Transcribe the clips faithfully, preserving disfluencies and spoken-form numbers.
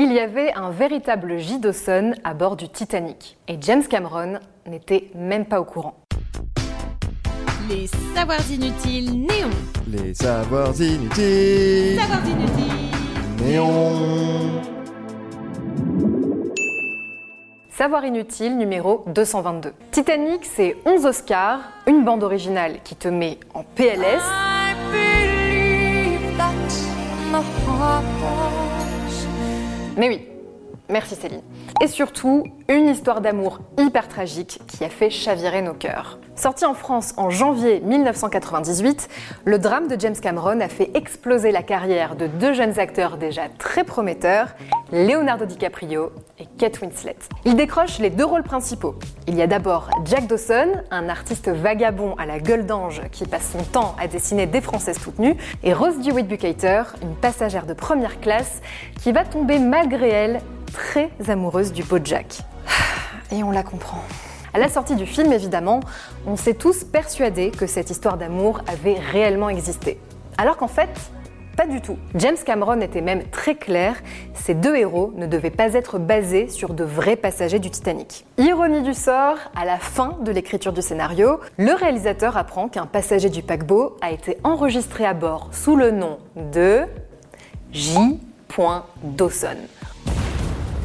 Il y avait un véritable J. Dawson à bord du Titanic. Et James Cameron n'était même pas au courant. Les savoirs inutiles néons. Les savoirs inutiles. Savoirs inutiles néons. Savoir inutile numéro deux cent vingt-deux. Titanic, c'est onze Oscars, une bande originale qui te met en P L S. I believe that my heart. Mais oui, merci Céline. Et surtout, une histoire d'amour hyper tragique qui a fait chavirer nos cœurs. Sorti en France en janvier dix-neuf cent quatre-vingt-dix-huit, le drame de James Cameron a fait exploser la carrière de deux jeunes acteurs déjà très prometteurs, Leonardo DiCaprio et Kate Winslet. Ils décrochent les deux rôles principaux. Il y a d'abord Jack Dawson, un artiste vagabond à la gueule d'ange qui passe son temps à dessiner des Françaises toutes nues, et Rose DeWitt Bukater, une passagère de première classe qui va tomber malgré elle très amoureuse du beau Jack. Et on la comprend. À la sortie du film, évidemment, on s'est tous persuadés que cette histoire d'amour avait réellement existé. Alors qu'en fait, pas du tout. James Cameron était même très clair, ces deux héros ne devaient pas être basés sur de vrais passagers du Titanic. Ironie du sort, à la fin de l'écriture du scénario, le réalisateur apprend qu'un passager du paquebot a été enregistré à bord sous le nom de J. Dawson.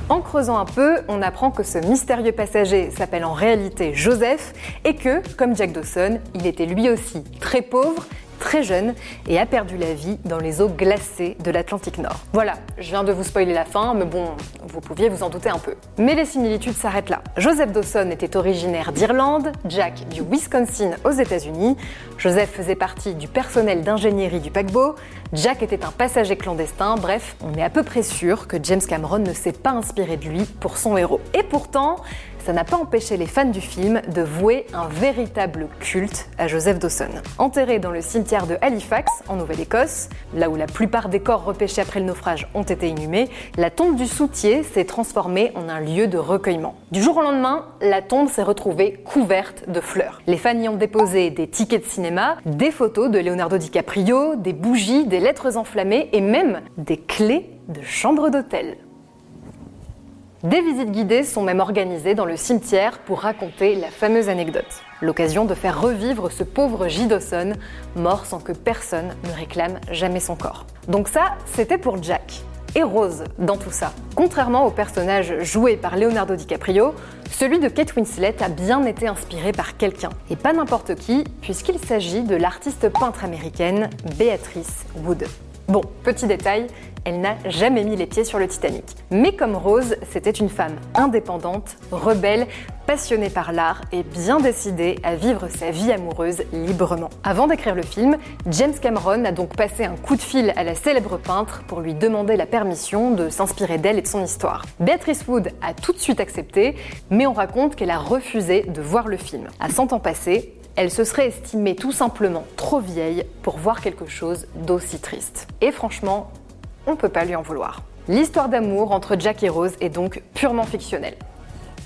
En creusant un peu, on apprend que ce mystérieux passager s'appelle en réalité Joseph et que, comme Jack Dawson, il était lui aussi très pauvre, très jeune et a perdu la vie dans les eaux glacées de l'Atlantique Nord. Voilà, je viens de vous spoiler la fin, mais bon, vous pouviez vous en douter un peu. Mais les similitudes s'arrêtent là. Joseph Dawson était originaire d'Irlande, Jack du Wisconsin aux États-Unis, Joseph faisait partie du personnel d'ingénierie du paquebot, Jack était un passager clandestin, bref, on est à peu près sûr que James Cameron ne s'est pas inspiré de lui pour son héros. Et pourtant, ça n'a pas empêché les fans du film de vouer un véritable culte à Joseph Dawson. Enterré dans le cimetière de Halifax, en Nouvelle-Écosse, là où la plupart des corps repêchés après le naufrage ont été inhumés, la tombe du soutier s'est transformée en un lieu de recueillement. Du jour au lendemain, la tombe s'est retrouvée couverte de fleurs. Les fans y ont déposé des tickets de cinéma, des photos de Leonardo DiCaprio, des bougies, des lettres enflammées et même des clés de chambre d'hôtel. Des visites guidées sont même organisées dans le cimetière pour raconter la fameuse anecdote. L'occasion de faire revivre ce pauvre J. Dawson, mort sans que personne ne réclame jamais son corps. Donc ça, c'était pour Jack. Et Rose dans tout ça. Contrairement au personnage joué par Leonardo DiCaprio, celui de Kate Winslet a bien été inspiré par quelqu'un. Et pas n'importe qui, puisqu'il s'agit de l'artiste peintre américaine Beatrice Wood. Bon, petit détail, elle n'a jamais mis les pieds sur le Titanic. Mais comme Rose, c'était une femme indépendante, rebelle, passionnée par l'art et bien décidée à vivre sa vie amoureuse librement. Avant d'écrire le film, James Cameron a donc passé un coup de fil à la célèbre peintre pour lui demander la permission de s'inspirer d'elle et de son histoire. Beatrice Wood a tout de suite accepté, mais on raconte qu'elle a refusé de voir le film. À cent ans passés, elle se serait estimée tout simplement trop vieille pour voir quelque chose d'aussi triste. Et franchement, on peut pas lui en vouloir. L'histoire d'amour entre Jack et Rose est donc purement fictionnelle.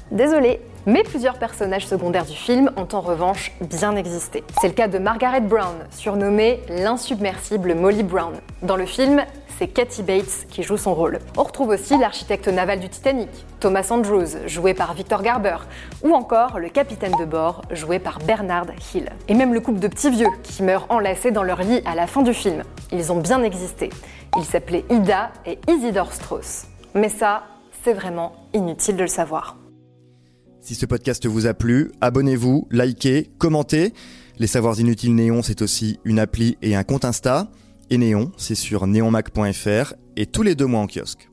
Désolée, mais plusieurs personnages secondaires du film ont en revanche bien existé. C'est le cas de Margaret Brown, surnommée l'insubmersible Molly Brown. Dans le film, c'est Kathy Bates qui joue son rôle. On retrouve aussi l'architecte naval du Titanic, Thomas Andrews, joué par Victor Garber, ou encore le capitaine de bord, joué par Bernard Hill. Et même le couple de petits vieux qui meurent enlacés dans leur lit à la fin du film. Ils ont bien existé. Ils s'appelaient Ida et Isidore Strauss. Mais ça, c'est vraiment inutile de le savoir. Si ce podcast vous a plu, abonnez-vous, likez, commentez. Les Savoirs Inutiles Néon, c'est aussi une appli et un compte Insta. Et Néon, c'est sur néonmac point fr et tous les deux mois en kiosque.